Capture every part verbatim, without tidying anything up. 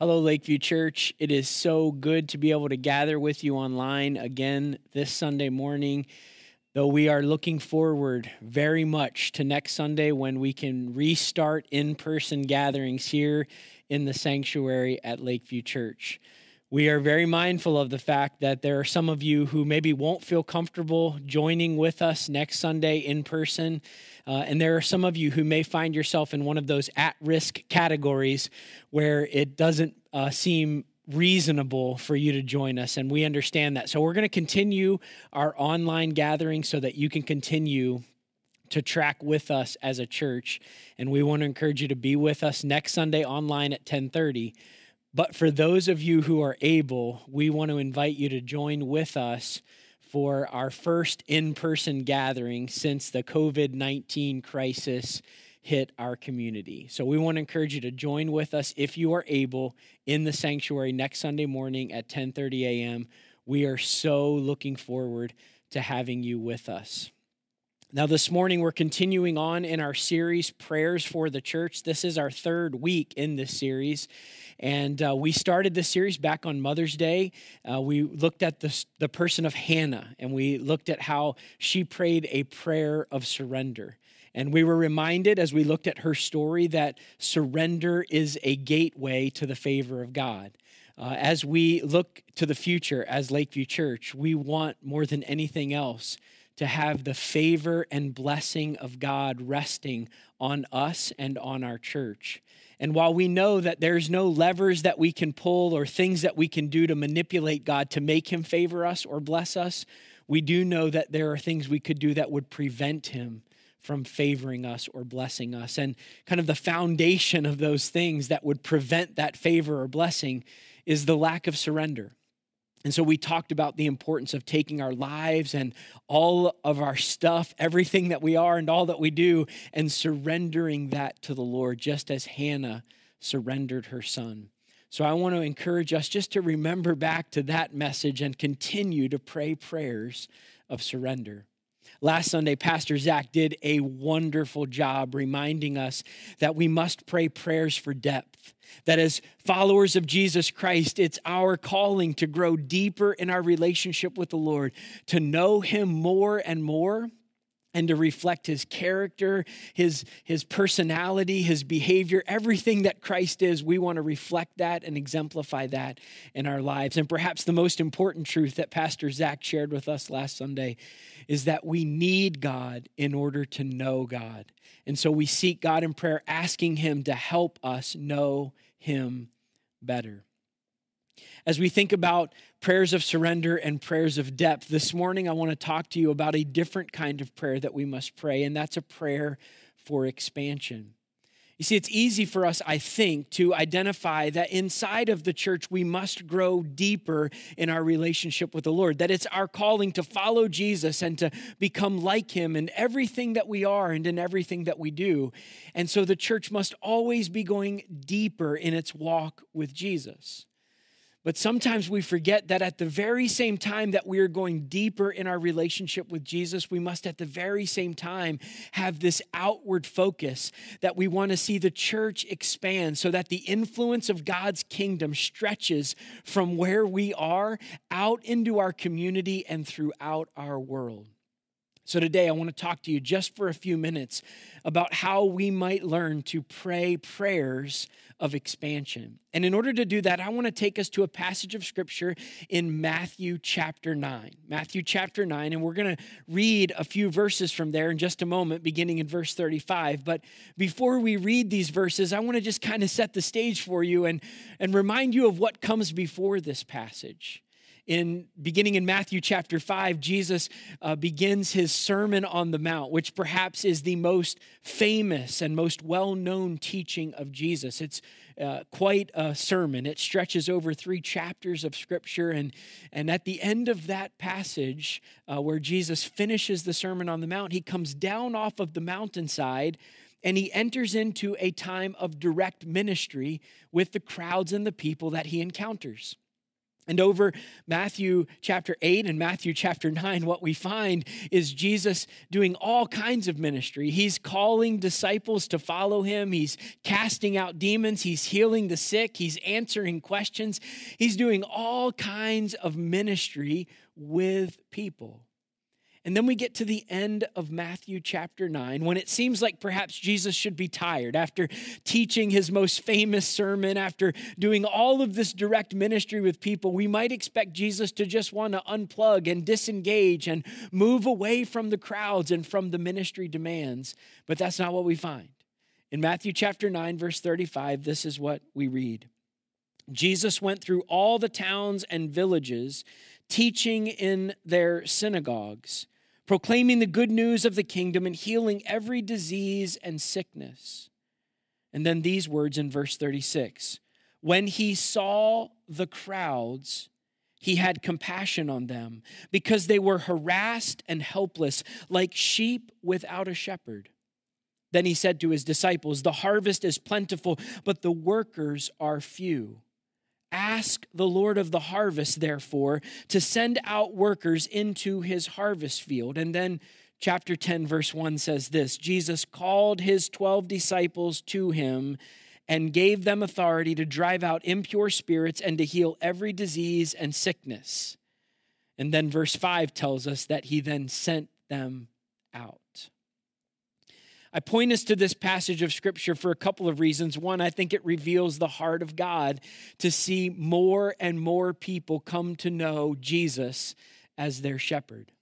Hello, Lakeview Church. It is so good to be able to gather with you online again this Sunday morning, though we are looking forward very much to next Sunday when we can restart in-person gatherings here in the sanctuary at Lakeview Church. We are very mindful of the fact that there are some of you who maybe won't feel comfortable joining with us next Sunday in person. Uh, and there are some of you who may find yourself in one of those at-risk categories where it doesn't uh, seem reasonable for you to join us. And we understand that. So we're going to continue our online gathering so that you can continue to track with us as a church. And we want to encourage you to be with us next Sunday online at ten thirty. But for those of you who are able, we want to invite you to join with us for our first in-person gathering since the COVID nineteen crisis hit our community. So we want to encourage you to join with us if you are able in the sanctuary next Sunday morning at ten thirty a.m. We are so looking forward to having you with us. Now, this morning, we're continuing on in our series, Prayers for the Church. This is our third week in this series, and uh, we started this series back on Mother's Day. Uh, we looked at the, the person of Hannah, and we looked at how she prayed a prayer of surrender. And we were reminded as we looked at her story that surrender is a gateway to the favor of God. Uh, as we look to the future as Lakeview Church, we want more than anything else to have the favor and blessing of God resting on us and on our church. And while we know that there's no levers that we can pull or things that we can do to manipulate God to make him favor us or bless us, we do know that there are things we could do that would prevent him from favoring us or blessing us. And kind of the foundation of those things that would prevent that favor or blessing is the lack of surrender. And so we talked about the importance of taking our lives and all of our stuff, everything that we are and all that we do, and surrendering that to the Lord, just as Hannah surrendered her son. So I want to encourage us just to remember back to that message and continue to pray prayers of surrender. Last Sunday, Pastor Zach did a wonderful job reminding us that we must pray prayers for depth, that as followers of Jesus Christ, it's our calling to grow deeper in our relationship with the Lord, to know him more and more, and to reflect his character, his, his personality, his behavior, everything that Christ is. We want to reflect that and exemplify that in our lives. And perhaps the most important truth that Pastor Zach shared with us last Sunday is that we need God in order to know God. And so we seek God in prayer, asking him to help us know him better. As we think about prayers of surrender and prayers of depth, this morning I want to talk to you about a different kind of prayer that we must pray, and that's a prayer for expansion. You see, it's easy for us, I think, to identify that inside of the church, we must grow deeper in our relationship with the Lord, that it's our calling to follow Jesus and to become like him in everything that we are and in everything that we do. And so the church must always be going deeper in its walk with Jesus. But sometimes we forget that at the very same time that we are going deeper in our relationship with Jesus, we must at the very same time have this outward focus that we want to see the church expand so that the influence of God's kingdom stretches from where we are out into our community and throughout our world. So today I want to talk to you just for a few minutes about how we might learn to pray prayers of expansion. And in order to do that, I want to take us to a passage of scripture in Matthew chapter nine. Matthew chapter nine, and we're going to read a few verses from there in just a moment, beginning in verse thirty-five. But before we read these verses, I want to just kind of set the stage for you and, and remind you of what comes before this passage. In beginning in Matthew chapter five, Jesus uh, begins his Sermon on the Mount, which perhaps is the most famous and most well-known teaching of Jesus. It's uh, quite a sermon. It stretches over three chapters of Scripture, and and at the end of that passage, uh, where Jesus finishes the Sermon on the Mount, he comes down off of the mountainside. And he enters into a time of direct ministry with the crowds and the people that he encounters. And over Matthew chapter eight and Matthew chapter nine, what we find is Jesus doing all kinds of ministry. He's calling disciples to follow him. He's casting out demons. He's healing the sick. He's answering questions. He's doing all kinds of ministry with people. And then we get to the end of Matthew chapter nine, when it seems like perhaps Jesus should be tired after teaching his most famous sermon, after doing all of this direct ministry with people. We might expect Jesus to just want to unplug and disengage and move away from the crowds and from the ministry demands. But that's not what we find. In Matthew chapter nine, verse thirty-five, this is what we read. Jesus went through all the towns and villages, teaching in their synagogues, proclaiming the good news of the kingdom and healing every disease and sickness. And then these words in verse thirty-six, when he saw the crowds, he had compassion on them because they were harassed and helpless like sheep without a shepherd. Then he said to his disciples, the harvest is plentiful, but the workers are few. Ask the Lord of the harvest, therefore, to send out workers into his harvest field. And then chapter ten, verse one says this, Jesus called his twelve disciples to him and gave them authority to drive out impure spirits and to heal every disease and sickness. And then verse five tells us that he then sent them out. I point us to this passage of Scripture for a couple of reasons. One, I think it reveals the heart of God to see more and more people come to know Jesus as their shepherd.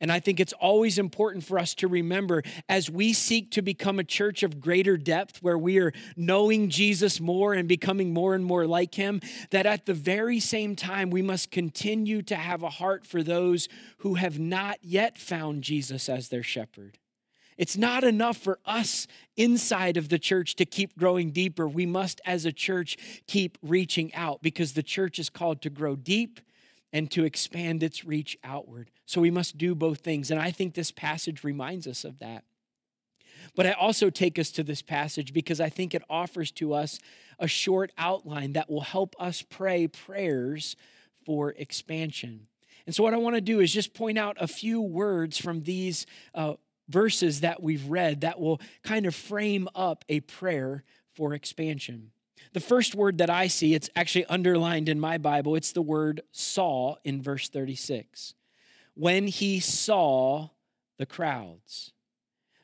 And I think it's always important for us to remember as we seek to become a church of greater depth where we are knowing Jesus more and becoming more and more like him, that at the very same time, we must continue to have a heart for those who have not yet found Jesus as their shepherd. It's not enough for us inside of the church to keep growing deeper. We must, as a church, keep reaching out because the church is called to grow deep and to expand its reach outward. So we must do both things. And I think this passage reminds us of that. But I also take us to this passage because I think it offers to us a short outline that will help us pray prayers for expansion. And so what I want to do is just point out a few words from these uh, verses that we've read that will kind of frame up a prayer for expansion. The first word that I see, it's actually underlined in my Bible, it's the word saw in verse thirty-six. When he saw the crowds.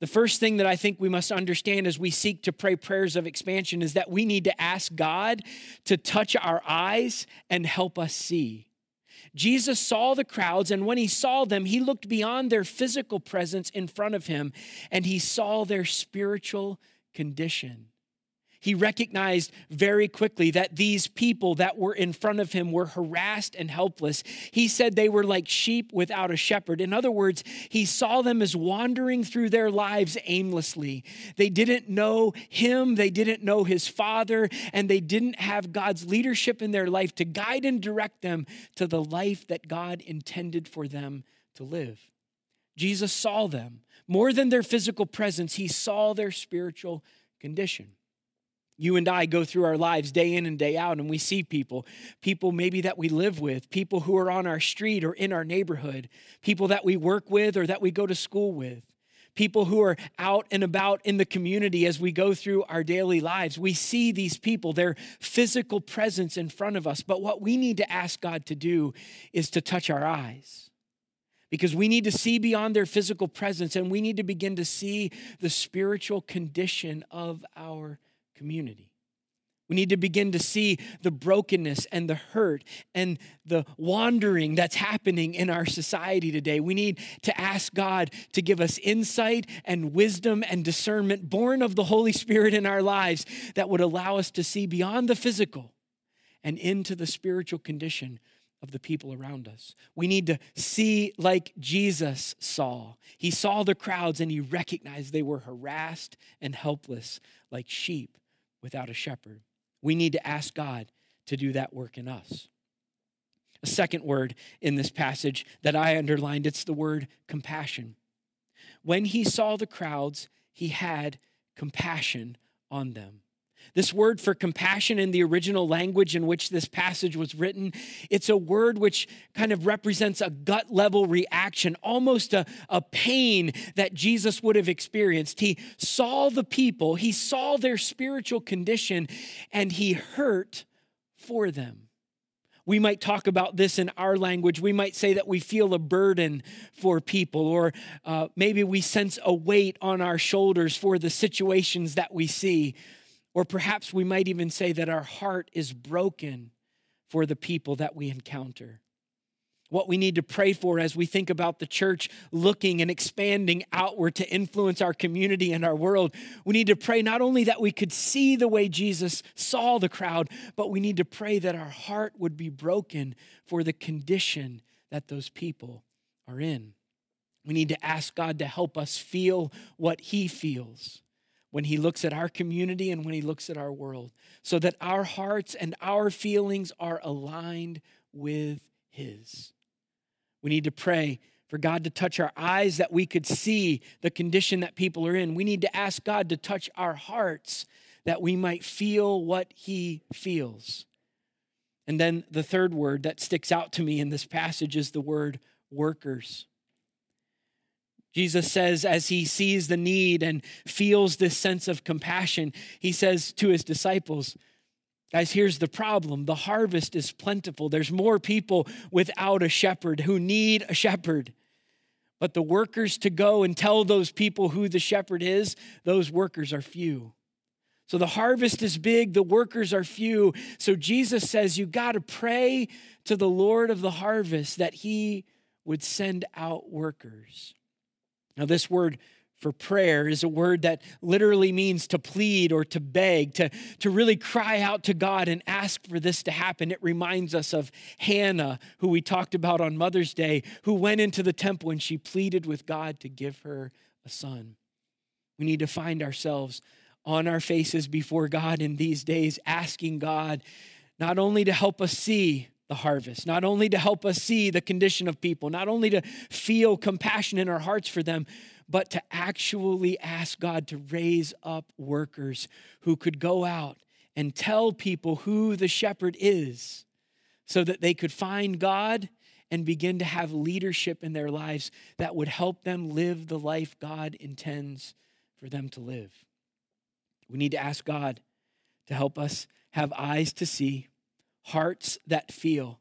The first thing that I think we must understand as we seek to pray prayers of expansion is that we need to ask God to touch our eyes and help us see. Jesus saw the crowds, and when he saw them, he looked beyond their physical presence in front of him, and he saw their spiritual condition. He recognized very quickly that these people that were in front of him were harassed and helpless. He said they were like sheep without a shepherd. In other words, he saw them as wandering through their lives aimlessly. They didn't know him, they didn't know his father, and they didn't have God's leadership in their life to guide and direct them to the life that God intended for them to live. Jesus saw them. More than their physical presence, he saw their spiritual condition. You and I go through our lives day in and day out, and we see people, people maybe that we live with, people who are on our street or in our neighborhood, people that we work with or that we go to school with, people who are out and about in the community as we go through our daily lives. We see these people, their physical presence in front of us. But what we need to ask God to do is to touch our eyes. Because we need to see beyond their physical presence, and we need to begin to see the spiritual condition of our community. We need to begin to see the brokenness and the hurt and the wandering that's happening in our society today. We need to ask God to give us insight and wisdom and discernment born of the Holy Spirit in our lives that would allow us to see beyond the physical and into the spiritual condition of the people around us. We need to see like Jesus saw. He saw the crowds and he recognized they were harassed and helpless like sheep without a shepherd. We need to ask God to do that work in us. A second word in this passage that I underlined, it's the word compassion. When he saw the crowds, he had compassion on them. This word for compassion in the original language in which this passage was written, it's a word which kind of represents a gut level reaction, almost a, a pain that Jesus would have experienced. He saw the people, he saw their spiritual condition, and he hurt for them. We might talk about this in our language. We might say that we feel a burden for people, or uh, maybe we sense a weight on our shoulders for the situations that we see. Or perhaps we might even say that our heart is broken for the people that we encounter. What we need to pray for as we think about the church looking and expanding outward to influence our community and our world, we need to pray not only that we could see the way Jesus saw the crowd, but we need to pray that our heart would be broken for the condition that those people are in. We need to ask God to help us feel what he feels when he looks at our community and when he looks at our world, so that our hearts and our feelings are aligned with his. We need to pray for God to touch our eyes that we could see the condition that people are in. We need to ask God to touch our hearts that we might feel what he feels. And then the third word that sticks out to me in this passage is the word workers. Jesus says, as he sees the need and feels this sense of compassion, he says to his disciples, guys, here's the problem. The harvest is plentiful. There's more people without a shepherd who need a shepherd. But the workers to go and tell those people who the shepherd is, those workers are few. So the harvest is big, the workers are few. So Jesus says, you got to pray to the Lord of the harvest that he would send out workers. Now, this word for prayer is a word that literally means to plead or to beg, to, to really cry out to God and ask for this to happen. It reminds us of Hannah, who we talked about on Mother's Day, who went into the temple and she pleaded with God to give her a son. We need to find ourselves on our faces before God in these days, asking God not only to help us see the harvest, not only to help us see the condition of people, not only to feel compassion in our hearts for them, but to actually ask God to raise up workers who could go out and tell people who the shepherd is, so that they could find God and begin to have leadership in their lives that would help them live the life God intends for them to live. We need to ask God to help us have eyes to see, hearts that feel.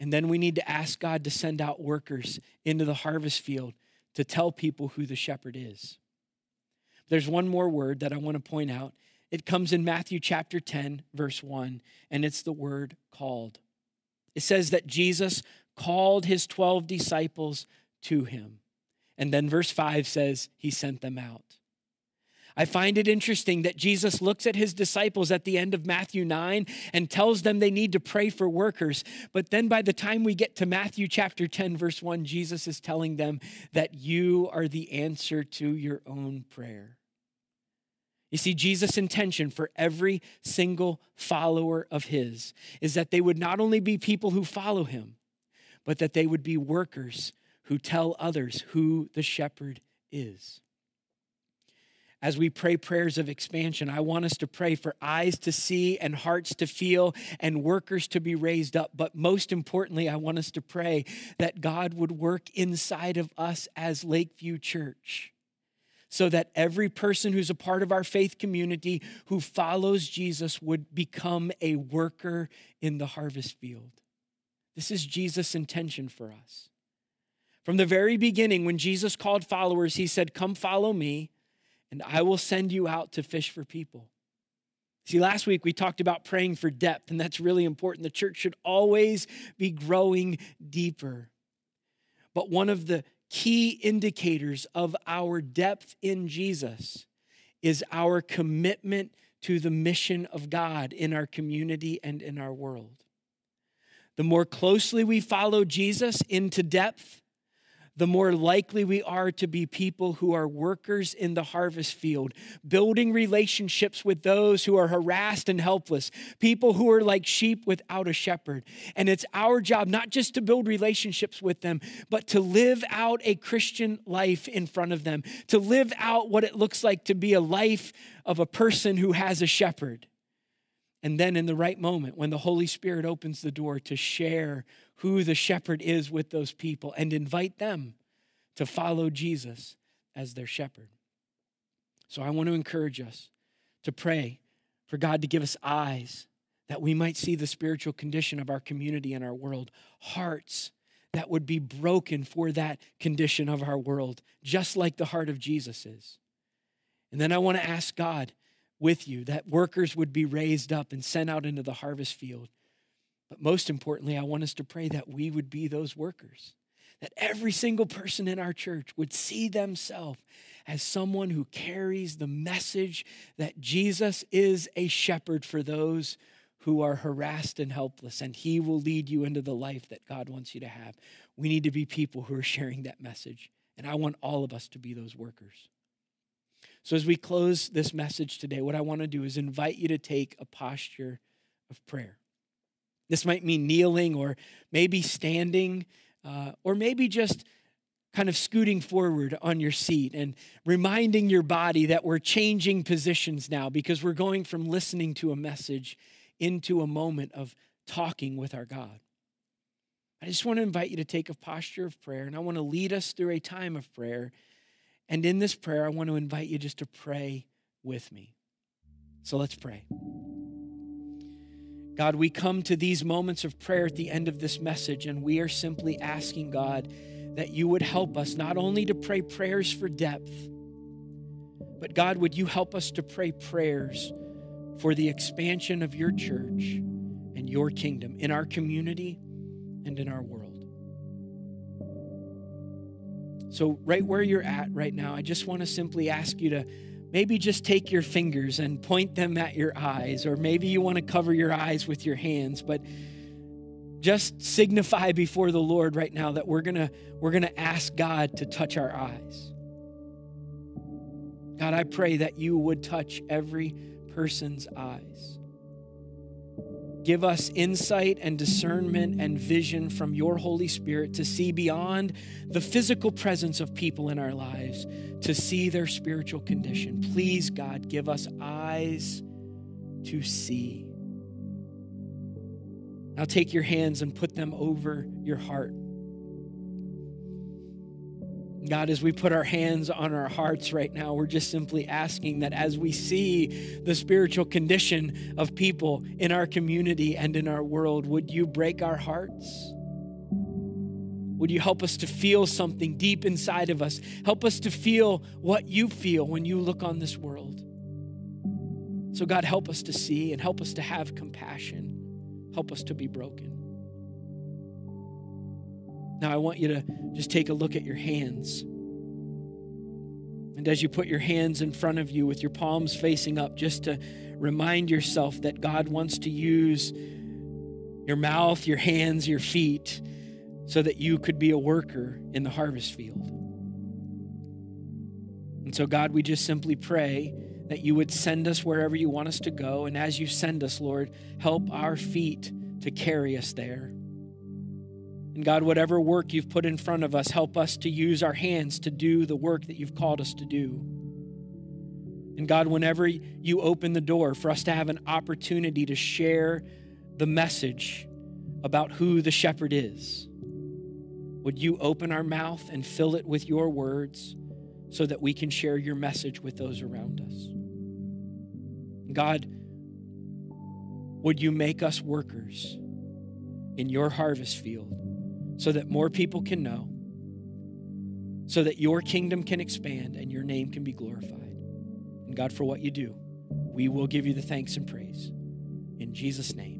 And then we need to ask God to send out workers into the harvest field to tell people who the shepherd is. There's one more word that I want to point out. It comes in Matthew chapter ten, verse one, and it's the word called. It says that Jesus called his twelve disciples to him. And then verse five says he sent them out. I find it interesting that Jesus looks at his disciples at the end of Matthew nine and tells them they need to pray for workers. But then by the time we get to Matthew chapter ten, verse one, Jesus is telling them that you are the answer to your own prayer. You see, Jesus' intention for every single follower of his is that they would not only be people who follow him, but that they would be workers who tell others who the shepherd is. As we pray prayers of expansion, I want us to pray for eyes to see and hearts to feel and workers to be raised up. But most importantly, I want us to pray that God would work inside of us as Lakeview Church, so that every person who's a part of our faith community who follows Jesus would become a worker in the harvest field. This is Jesus' intention for us. From the very beginning, when Jesus called followers, he said, "Come follow me, and I will send you out to fish for people." See, last week we talked about praying for depth, and that's really important. The church should always be growing deeper. But one of the key indicators of our depth in Jesus is our commitment to the mission of God in our community and in our world. The more closely we follow Jesus into depth, the more likely we are to be people who are workers in the harvest field, building relationships with those who are harassed and helpless, people who are like sheep without a shepherd. And it's our job not just to build relationships with them, but to live out a Christian life in front of them, to live out what it looks like to be a life of a person who has a shepherd. And then in the right moment, when the Holy Spirit opens the door, to share who the shepherd is with those people and invite them to follow Jesus as their shepherd. So I want to encourage us to pray for God to give us eyes that we might see the spiritual condition of our community and our world, hearts that would be broken for that condition of our world, just like the heart of Jesus is. And then I want to ask God with you, that workers would be raised up and sent out into the harvest field. But most importantly, I want us to pray that we would be those workers, that every single person in our church would see themselves as someone who carries the message that Jesus is a shepherd for those who are harassed and helpless, and he will lead you into the life that God wants you to have. We need to be people who are sharing that message, and I want all of us to be those workers. So as we close this message today, what I want to do is invite you to take a posture of prayer. This might mean kneeling or maybe standing uh, or maybe just kind of scooting forward on your seat and reminding your body that we're changing positions now because we're going from listening to a message into a moment of talking with our God. I just want to invite you to take a posture of prayer, and I want to lead us through a time of prayer. And in this prayer, I want to invite you just to pray with me. So let's pray. God, we come to these moments of prayer at the end of this message, and we are simply asking, God, that you would help us not only to pray prayers for depth, but God, would you help us to pray prayers for the expansion of your church and your kingdom in our community and in our world. So right where you're at right now, I just want to simply ask you to maybe just take your fingers and point them at your eyes, or maybe you want to cover your eyes with your hands, but just signify before the Lord right now that we're going to we're going to ask God to touch our eyes. God, I pray that you would touch every person's eyes. Give us insight and discernment and vision from your Holy Spirit to see beyond the physical presence of people in our lives, to see their spiritual condition. Please, God, give us eyes to see. Now take your hands and put them over your heart. God, as we put our hands on our hearts right now, we're just simply asking that as we see the spiritual condition of people in our community and in our world, would you break our hearts? Would you help us to feel something deep inside of us? Help us to feel what you feel when you look on this world. So God, help us to see and help us to have compassion. Help us to be broken. Now, I want you to just take a look at your hands. And as you put your hands in front of you with your palms facing up, just to remind yourself that God wants to use your mouth, your hands, your feet, so that you could be a worker in the harvest field. And so, God, we just simply pray that you would send us wherever you want us to go. And as you send us, Lord, help our feet to carry us there. And God, whatever work you've put in front of us, help us to use our hands to do the work that you've called us to do. And God, whenever you open the door for us to have an opportunity to share the message about who the shepherd is, would you open our mouth and fill it with your words so that we can share your message with those around us? And God, would you make us workers in your harvest field, so that more people can know, so that your kingdom can expand and your name can be glorified. And God, for what you do, we will give you the thanks and praise. In Jesus' name.